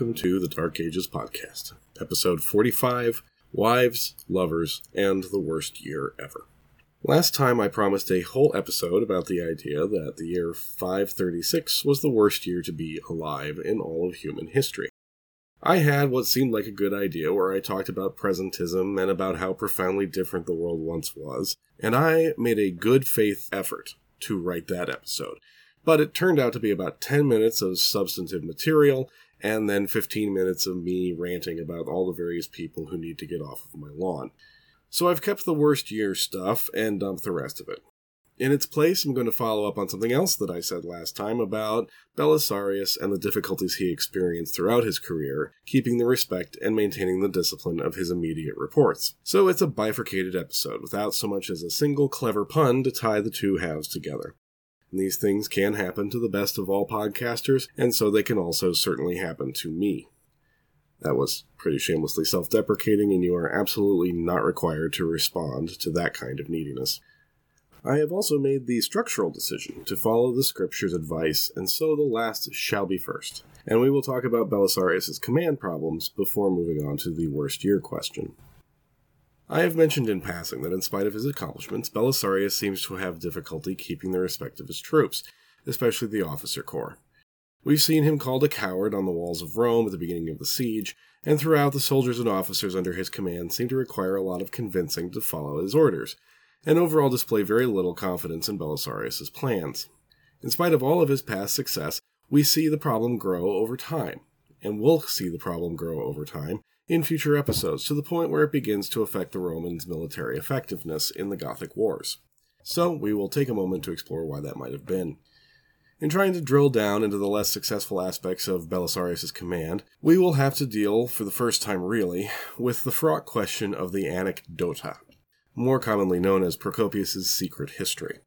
welcome to the Dark Ages Podcast, episode 45, Wives, Lovers, and the Worst Year Ever. Last time I promised a whole episode about the idea that the year 536 was the worst year to be alive in all of human history. I had what seemed like a good idea where I talked about presentism and about how profoundly different the world once was, and I made a good faith effort to write that episode. But it turned out to be about 10 minutes of substantive material, and then 15 minutes of me ranting about all the various people who need to get off of my lawn. So I've kept the worst year stuff and dumped the rest of it. In its place, I'm going to follow up on something else that I said last time about Belisarius and the difficulties he experienced throughout his career, keeping the respect and maintaining the discipline of his immediate reports. So it's a bifurcated episode, without so much as a single clever pun to tie the two halves together. These things can happen to the best of all podcasters, and so they can also certainly happen to me. That was pretty shamelessly self-deprecating, and you are absolutely not required to respond to that kind of neediness. I have also made the structural decision to follow the scripture's advice, and so the last shall be first. And we will talk about Belisarius' command problems before moving on to the worst year question. I have mentioned in passing that in spite of his accomplishments, Belisarius seems to have difficulty keeping the respect of his troops, especially the officer corps. We've seen him called a coward on the walls of Rome at the beginning of the siege, and throughout the soldiers and officers under his command seem to require a lot of convincing to follow his orders, and overall display very little confidence in Belisarius' plans. In spite of all of his past success, we see the problem grow over time, and we'll see the problem grow over time, in future episodes, to the point where it begins to affect the Romans' military effectiveness in the Gothic Wars. So, we will take a moment to explore why that might have been. In trying to drill down into the less successful aspects of Belisarius' command, we will have to deal, for the first time really, with the fraught question of the Anecdota, more commonly known as Procopius' Secret History.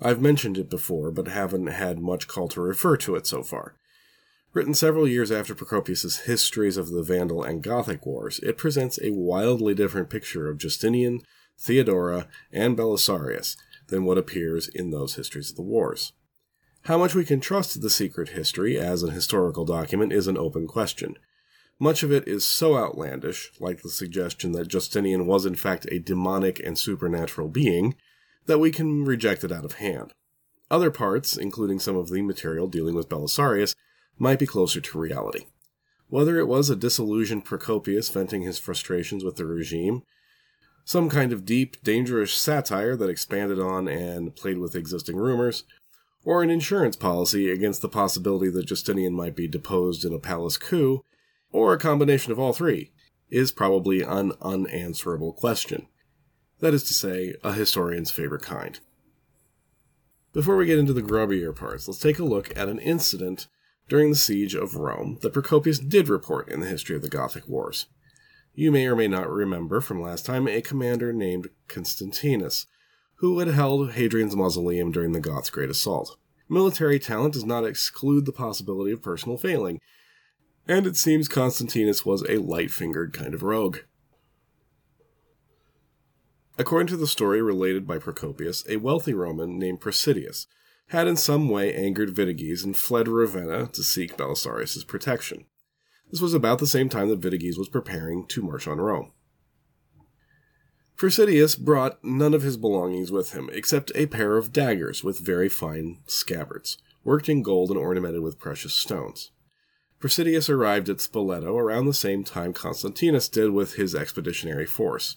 I've mentioned it before, but haven't had much call to refer to it so far. Written several years after Procopius' Histories of the Vandal and Gothic Wars, it presents a wildly different picture of Justinian, Theodora, and Belisarius than what appears in those histories of the wars. How much we can trust the Secret History as an historical document is an open question. Much of it is so outlandish, like the suggestion that Justinian was in fact a demonic and supernatural being, that we can reject it out of hand. Other parts, including some of the material dealing with Belisarius, might be closer to reality. Whether it was a disillusioned Procopius venting his frustrations with the regime, some kind of deep, dangerous satire that expanded on and played with existing rumors, or an insurance policy against the possibility that Justinian might be deposed in a palace coup, or a combination of all three, is probably an unanswerable question. That is to say, a historian's favorite kind. Before we get into the grubbier parts, let's take a look at an incident during the siege of Rome that Procopius did report in the history of the Gothic Wars. You may or may not remember from last time a commander named Constantinus, who had held Hadrian's mausoleum during the Goths' Great Assault. Military talent does not exclude the possibility of personal failing, and it seems Constantinus was a light-fingered kind of rogue. According to the story related by Procopius, a wealthy Roman named Presidius had in some way angered Vitiges and fled Ravenna to seek Belisarius' protection. This was about the same time that Vitiges was preparing to march on Rome. Presidius brought none of his belongings with him, except a pair of daggers with very fine scabbards, worked in gold and ornamented with precious stones. Presidius arrived at Spoleto around the same time Constantinus did with his expeditionary force.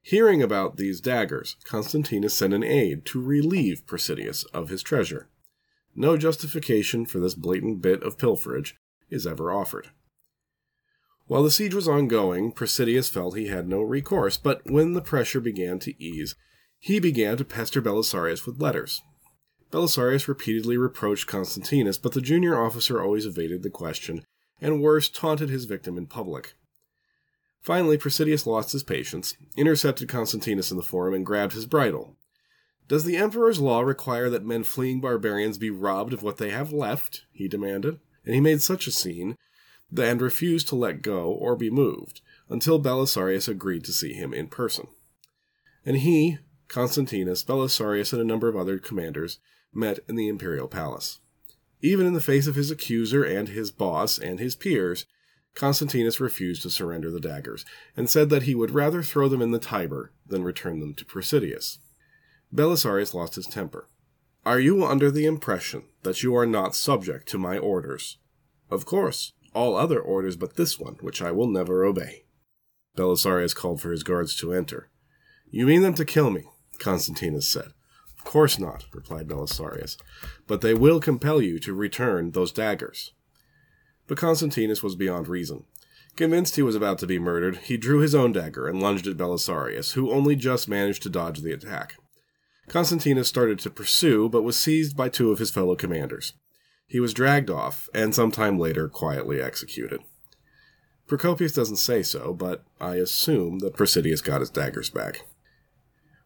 Hearing about these daggers, Constantinus sent an aide to relieve Presidius of his treasure. No justification for this blatant bit of pilferage is ever offered. While the siege was ongoing, Presidius felt he had no recourse, but when the pressure began to ease, he began to pester Belisarius with letters. Belisarius repeatedly reproached Constantinus, but the junior officer always evaded the question, and worse, taunted his victim in public. Finally, Presidius lost his patience, intercepted Constantinus in the forum, and grabbed his bridle. "Does the emperor's law require that men fleeing barbarians be robbed of what they have left?" he demanded, and he made such a scene, and refused to let go or be moved, until Belisarius agreed to see him in person. And he, Constantinus, Belisarius, and a number of other commanders met in the imperial palace. Even in the face of his accuser and his boss and his peers, Constantinus refused to surrender the daggers, and said that he would rather throw them in the Tiber than return them to Presidius. Belisarius lost his temper. "Are you under the impression that you are not subject to my orders?" "Of course, all other orders but this one, which I will never obey." Belisarius called for his guards to enter. "You mean them to kill me," Constantinus said. "Of course not," replied Belisarius, "but they will compel you to return those daggers." But Constantinus was beyond reason. Convinced he was about to be murdered, he drew his own dagger and lunged at Belisarius, who only just managed to dodge the attack. Constantinus started to pursue, but was seized by two of his fellow commanders. He was dragged off, and some time later quietly executed. Procopius doesn't say so, but I assume that Presidius got his daggers back.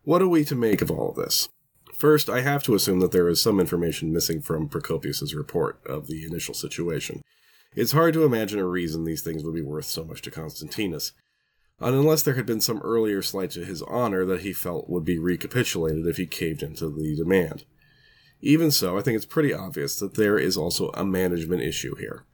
What are we to make of all of this? First, I have to assume that there is some information missing from Procopius's report of the initial situation. It's hard to imagine a reason these things would be worth so much to Constantinus, unless there had been some earlier slight to his honor that he felt would be recapitulated if he caved into the demand. Even so, I think it's pretty obvious that there is also a management issue here.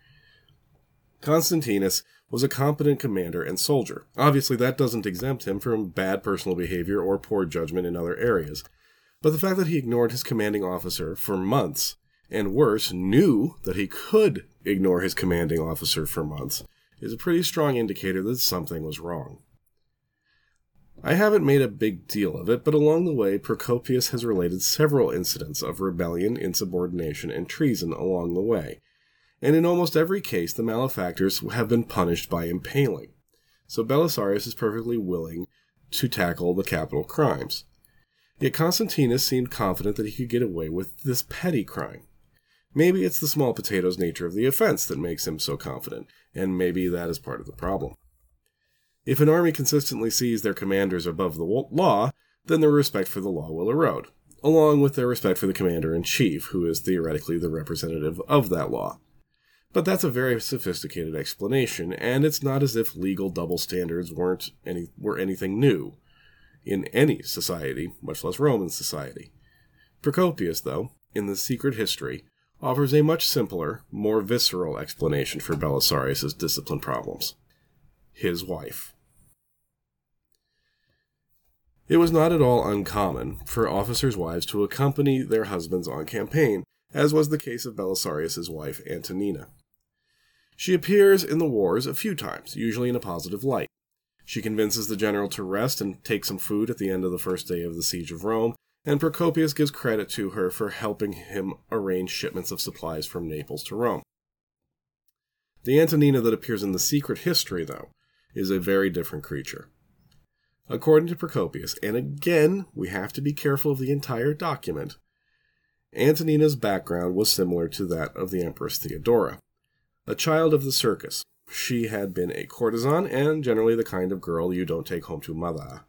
Constantinus was a competent commander and soldier. Obviously, that doesn't exempt him from bad personal behavior or poor judgment in other areas, but the fact that he ignored his commanding officer for months, and worse, knew that he could ignore his commanding officer for months, is a pretty strong indicator that something was wrong. I haven't made a big deal of it, but along the way, Procopius has related several incidents of rebellion, insubordination, and treason along the way, and in almost every case, the malefactors have been punished by impaling. So Belisarius is perfectly willing to tackle the capital crimes. Yet Constantinus seemed confident that he could get away with this petty crime. Maybe it's the small potatoes nature of the offense that makes him so confident, and maybe that is part of the problem. If an army consistently sees their commanders above the law, then their respect for the law will erode, along with their respect for the commander-in-chief, who is theoretically the representative of that law. But that's a very sophisticated explanation, and it's not as if legal double standards were anything new in any society, much less Roman society. Procopius, though, in the Secret History, offers a much simpler, more visceral explanation for Belisarius' discipline problems. His wife. It was not at all uncommon for officers' wives to accompany their husbands on campaign, as was the case of Belisarius' wife Antonina. She appears in the wars a few times, usually in a positive light. She convinces the general to rest and take some food at the end of the first day of the siege of Rome, and Procopius gives credit to her for helping him arrange shipments of supplies from Naples to Rome. The Antonina that appears in the Secret History, though, is a very different creature. According to Procopius, and again, we have to be careful of the entire document, Antonina's background was similar to that of the Empress Theodora. A child of the circus, she had been a courtesan and generally the kind of girl you don't take home to mother.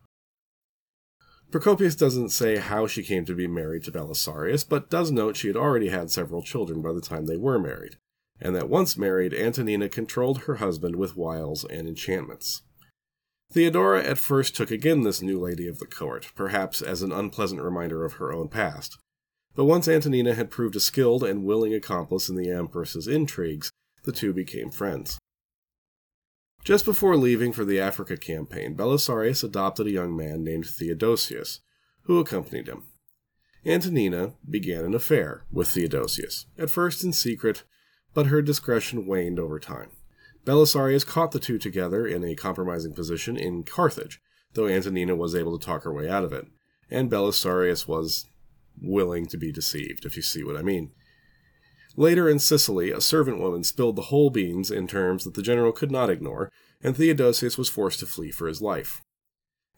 Procopius doesn't say how she came to be married to Belisarius, but does note she had already had several children by the time they were married, and that once married, Antonina controlled her husband with wiles and enchantments. Theodora at first took again this new lady of the court, perhaps as an unpleasant reminder of her own past. But once Antonina had proved a skilled and willing accomplice in the Empress's intrigues, the two became friends. Just before leaving for the Africa campaign, Belisarius adopted a young man named Theodosius, who accompanied him. Antonina began an affair with Theodosius, at first in secret, but her discretion waned over time. Belisarius caught the two together in a compromising position in Carthage, though Antonina was able to talk her way out of it, and Belisarius was willing to be deceived, if you see what I mean. Later in Sicily, a servant woman spilled the whole beans in terms that the general could not ignore, and Theodosius was forced to flee for his life.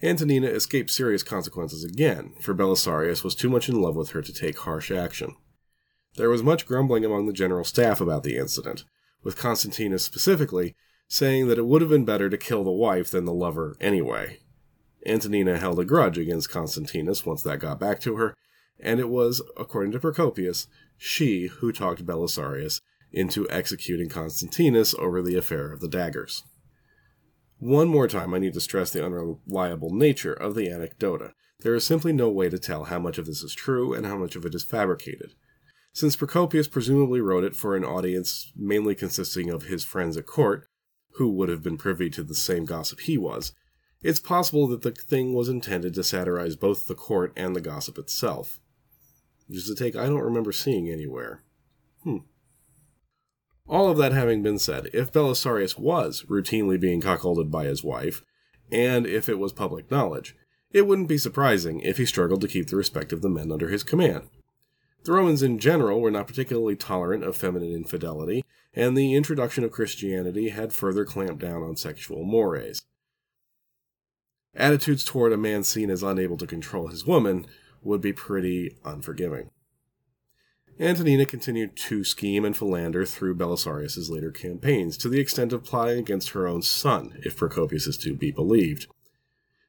Antonina escaped serious consequences again, for Belisarius was too much in love with her to take harsh action. There was much grumbling among the general staff about the incident, with Constantinus specifically saying that it would have been better to kill the wife than the lover anyway. Antonina held a grudge against Constantinus once that got back to her, and it was, according to Procopius, she who talked Belisarius into executing Constantinus over the affair of the daggers. One more time, I need to stress the unreliable nature of the Anecdota. There is simply no way to tell how much of this is true and how much of it is fabricated. Since Procopius presumably wrote it for an audience mainly consisting of his friends at court, who would have been privy to the same gossip he was, it's possible that the thing was intended to satirize both the court and the gossip itself, which is a take I don't remember seeing anywhere. All of that having been said, if Belisarius was routinely being cuckolded by his wife, and if it was public knowledge, it wouldn't be surprising if he struggled to keep the respect of the men under his command. The Romans in general were not particularly tolerant of feminine infidelity, and the introduction of Christianity had further clamped down on sexual mores. Attitudes toward a man seen as unable to control his woman would be pretty unforgiving. Antonina continued to scheme and philander through Belisarius' later campaigns, to the extent of plotting against her own son, if Procopius is to be believed.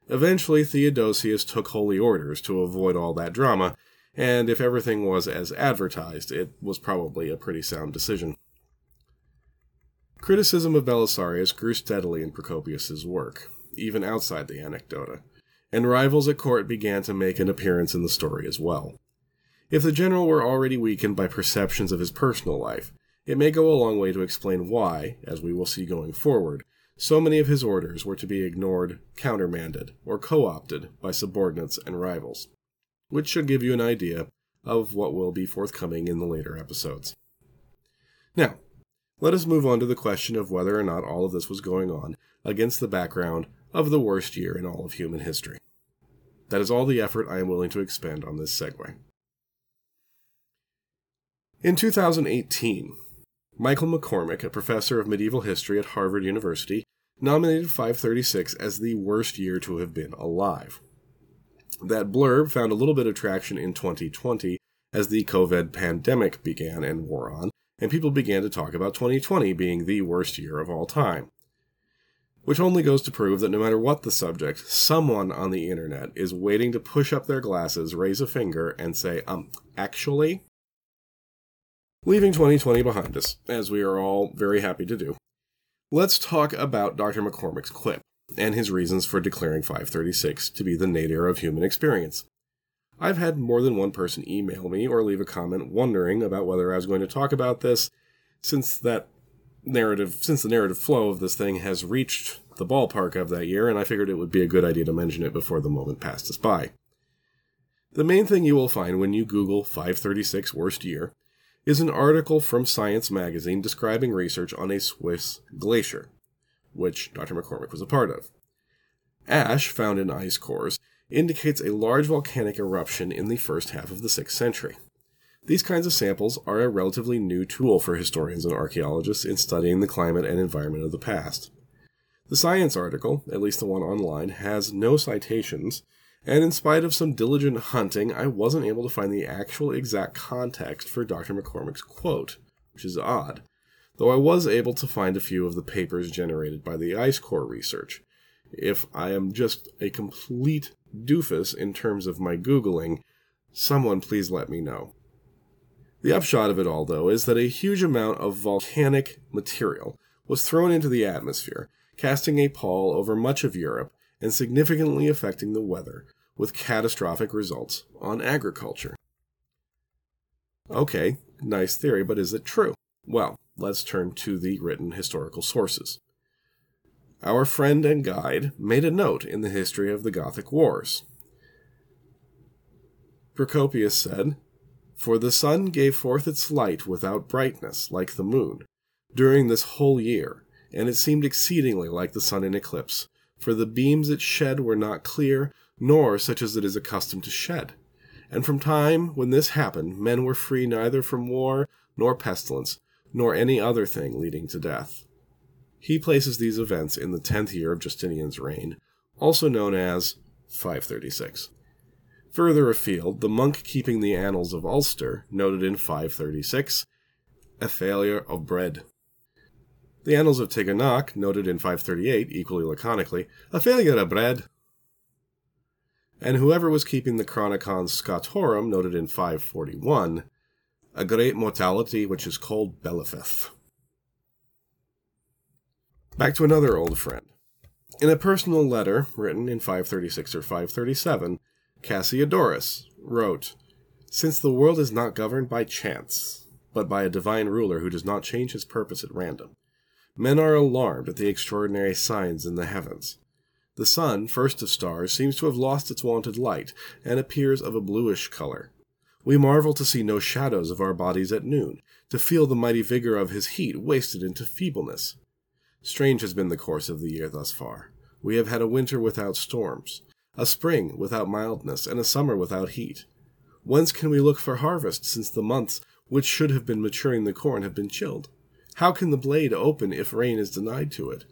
Eventually, Theodosius took holy orders to avoid all that drama, and if everything was as advertised, it was probably a pretty sound decision. Criticism of Belisarius grew steadily in Procopius' work, even outside the Anecdota, and rivals at court began to make an appearance in the story as well. If the general were already weakened by perceptions of his personal life, it may go a long way to explain why, as we will see going forward, so many of his orders were to be ignored, countermanded, or co-opted by subordinates and rivals, which should give you an idea of what will be forthcoming in the later episodes. Now, let us move on to the question of whether or not all of this was going on against the background of the worst year in all of human history. That is all the effort I am willing to expend on this segue. In 2018, Michael McCormick, a professor of medieval history at Harvard University, nominated 536 as the worst year to have been alive. That blurb found a little bit of traction in 2020 as the COVID pandemic began and wore on, and people began to talk about 2020 being the worst year of all time. Which only goes to prove that no matter what the subject, someone on the internet is waiting to push up their glasses, raise a finger, and say, actually... Leaving 2020 behind us, as we are all very happy to do, let's talk about Dr. McCormick's quip and his reasons for declaring 536 to be the nadir of human experience. I've had more than one person email me or leave a comment wondering about whether I was going to talk about this, since the narrative flow of this thing has reached the ballpark of that year, and I figured it would be a good idea to mention it before the moment passed us by. The main thing you will find when you Google 536 worst year is an article from Science Magazine describing research on a Swiss glacier, which Dr. McCormick was a part of. Ash, found in ice cores, indicates a large volcanic eruption in the first half of the 6th century. These kinds of samples are a relatively new tool for historians and archaeologists in studying the climate and environment of the past. The Science article, at least the one online, has no citations, and in spite of some diligent hunting, I wasn't able to find the actual exact context for Dr. McCormick's quote, which is odd, though I was able to find a few of the papers generated by the ice core research. If I am just a complete doofus in terms of my Googling, someone please let me know. The upshot of it all, though, is that a huge amount of volcanic material was thrown into the atmosphere, casting a pall over much of Europe, and significantly affecting the weather, with catastrophic results on agriculture. Okay, nice theory, but is it true? Well, let's turn to the written historical sources. Our friend and guide made a note in the history of the Gothic Wars. Procopius said, "For the sun gave forth its light without brightness, like the moon, during this whole year, and it seemed exceedingly like the sun in eclipse, for the beams it shed were not clear, nor such as it is accustomed to shed. And from time when this happened, men were free neither from war, nor pestilence, nor any other thing leading to death." He places these events in the 10th year of Justinian's reign, also known as 536. Further afield, the monk keeping the Annals of Ulster noted in 536, "a failure of bread." The Annals of Tigernach noted in 538, equally laconically, "a failure of bread." And whoever was keeping the Chronicon Scotorum noted in 541, "a great mortality which is called Belifeth." Back to another old friend. In a personal letter written in 536 or 537, Cassiodorus wrote, "Since the world is not governed by chance, but by a divine ruler who does not change his purpose at random, Men are alarmed at the extraordinary signs in the heavens. The sun, first of stars, seems to have lost its wonted light, and appears of a bluish color. We marvel to see no shadows of our bodies at noon, to feel the mighty vigor of his heat wasted into feebleness. Strange has been the course of the year thus far. We have had a winter without storms, a spring without mildness, and a summer without heat. Whence can we look for harvest, since the months which should have been maturing the corn have been chilled? How can the blade open if rain is denied to it?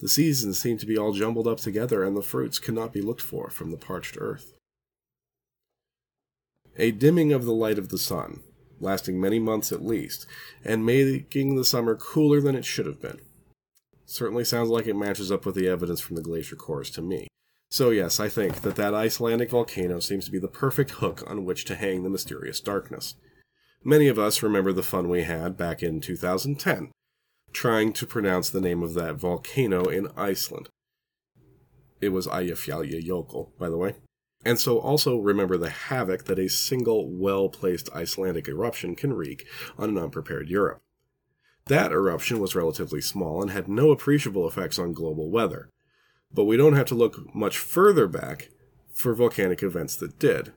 The seasons seem to be all jumbled up together, and the fruits cannot be looked for from the parched earth. A dimming of the light of the sun, lasting many months at least, and making the summer cooler than it should have been. Certainly sounds like it matches up with the evidence from the glacier cores to me. So yes, I think that Icelandic volcano seems to be the perfect hook on which to hang the mysterious darkness. Many of us remember the fun we had back in 2010. Trying to pronounce the name of that volcano in Iceland. It was Eyjafjallajökull, by the way. And so also remember the havoc that a single well-placed Icelandic eruption can wreak on an unprepared Europe. That eruption was relatively small and had no appreciable effects on global weather. But we don't have to look much further back for volcanic events that did.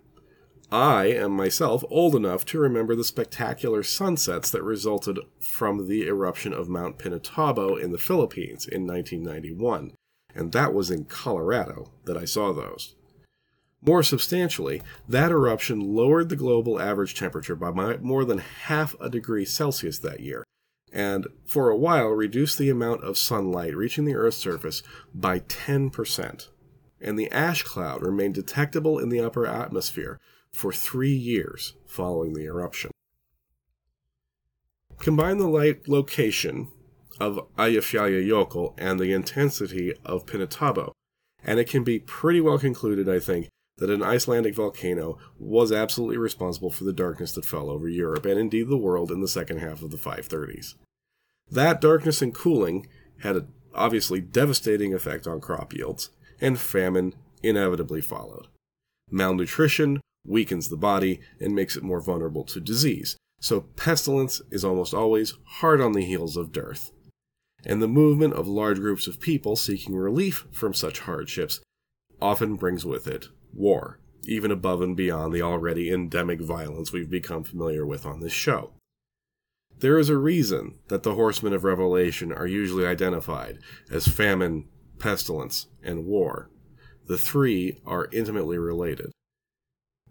I am myself old enough to remember the spectacular sunsets that resulted from the eruption of Mount Pinatubo in the Philippines in 1991, and that was in Colorado that I saw those. More substantially, that eruption lowered the global average temperature by more than half a degree Celsius that year, and for a while reduced the amount of sunlight reaching the Earth's surface by 10%, and the ash cloud remained detectable in the upper atmosphere for 3 years following the eruption. Combine the light location of Eyjafjallajökull and the intensity of Pinatubo, and it can be pretty well concluded, I think, that an Icelandic volcano was absolutely responsible for the darkness that fell over Europe, and indeed the world, in the second half of the 530s. That darkness and cooling had an obviously devastating effect on crop yields, and famine inevitably followed. Malnutrition weakens the body, and makes it more vulnerable to disease, so pestilence is almost always hard on the heels of dearth. And the movement of large groups of people seeking relief from such hardships often brings with it war, even above and beyond the already endemic violence we've become familiar with on this show. There is a reason that the horsemen of Revelation are usually identified as famine, pestilence, and war. The three are intimately related.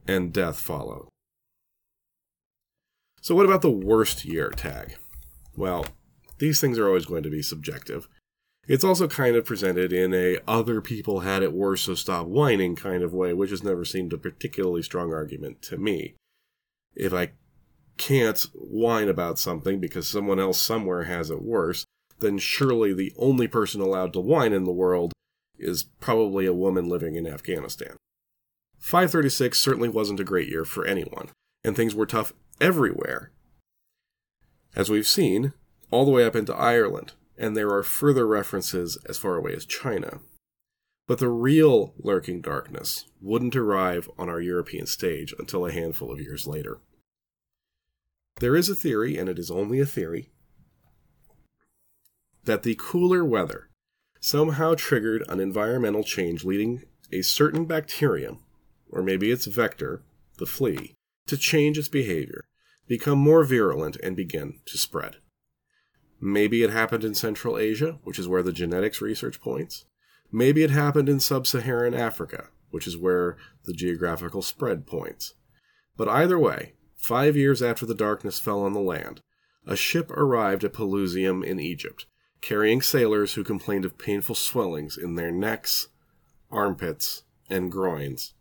And death followed. So what about the worst year tag? Well, these things are always going to be subjective. It's also kind of presented in a other people had it worse so stop whining kind of way, which has never seemed a particularly strong argument to me. If I can't whine about something because someone else somewhere has it worse, then surely the only person allowed to whine in the world is probably a woman living in Afghanistan. 536 certainly wasn't a great year for anyone, and things were tough everywhere. As we've seen, all the way up into Ireland, and there are further references as far away as China. But the real lurking darkness wouldn't arrive on our European stage until a handful of years later. There is a theory, and it is only a theory, that the cooler weather somehow triggered an environmental change leading a certain bacterium, or maybe its vector, the flea, to change its behavior, become more virulent, and begin to spread. Maybe it happened in Central Asia, which is where the genetics research points. Maybe it happened in sub-Saharan Africa, which is where the geographical spread points. But either way, 5 years after the darkness fell on the land, a ship arrived at Pelusium in Egypt, carrying sailors who complained of painful swellings in their necks, armpits, and groins,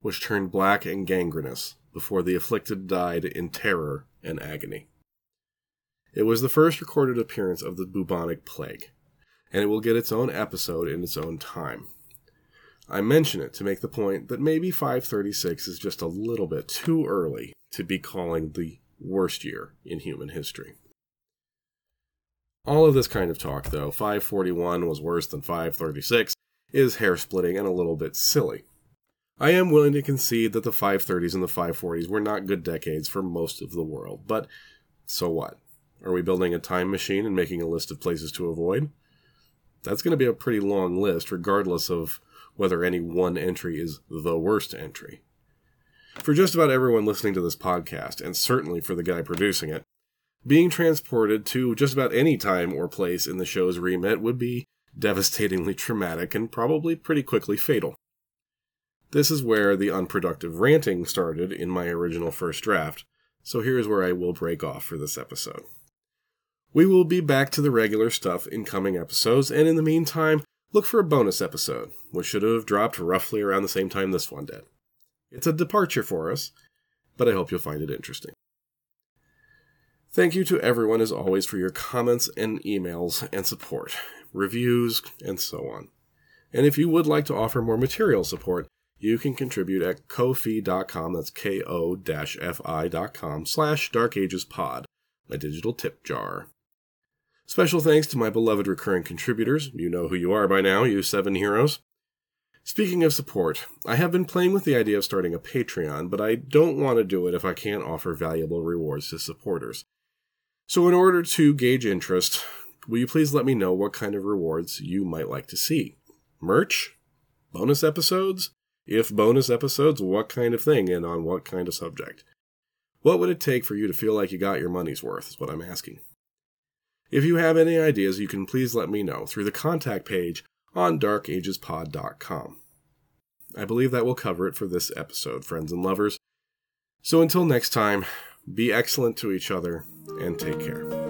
which turned black and gangrenous before the afflicted died in terror and agony. It was the first recorded appearance of the bubonic plague, and it will get its own episode in its own time. I mention it to make the point that maybe 536 is just a little bit too early to be calling the worst year in human history. All of this kind of talk, though, 541 was worse than 536, is hair-splitting and a little bit silly. I am willing to concede that the 530s and the 540s were not good decades for most of the world, but so what? Are we building a time machine and making a list of places to avoid? That's going to be a pretty long list, regardless of whether any one entry is the worst entry. For just about everyone listening to this podcast, and certainly for the guy producing it, being transported to just about any time or place in the show's remit would be devastatingly traumatic and probably pretty quickly fatal. This is where the unproductive ranting started in my original first draft, so here's where I will break off for this episode. We will be back to the regular stuff in coming episodes, and in the meantime, look for a bonus episode, which should have dropped roughly around the same time this one did. It's a departure for us, but I hope you'll find it interesting. Thank you to everyone, as always, for your comments and emails and support, reviews, and so on. And if you would like to offer more material support, you can contribute at ko-fi.com, that's ko-fi.com/darkagespod, my digital tip jar. Special thanks to my beloved recurring contributors. You know who you are by now, you seven heroes. Speaking of support, I have been playing with the idea of starting a Patreon, but I don't want to do it if I can't offer valuable rewards to supporters. So in order to gauge interest, will you please let me know what kind of rewards you might like to see? Merch? Bonus episodes? If bonus episodes, what kind of thing and on what kind of subject? What would it take for you to feel like you got your money's worth, is what I'm asking. If you have any ideas, you can please let me know through the contact page on darkagespod.com. I believe that will cover it for this episode, friends and lovers. So until next time, be excellent to each other and take care.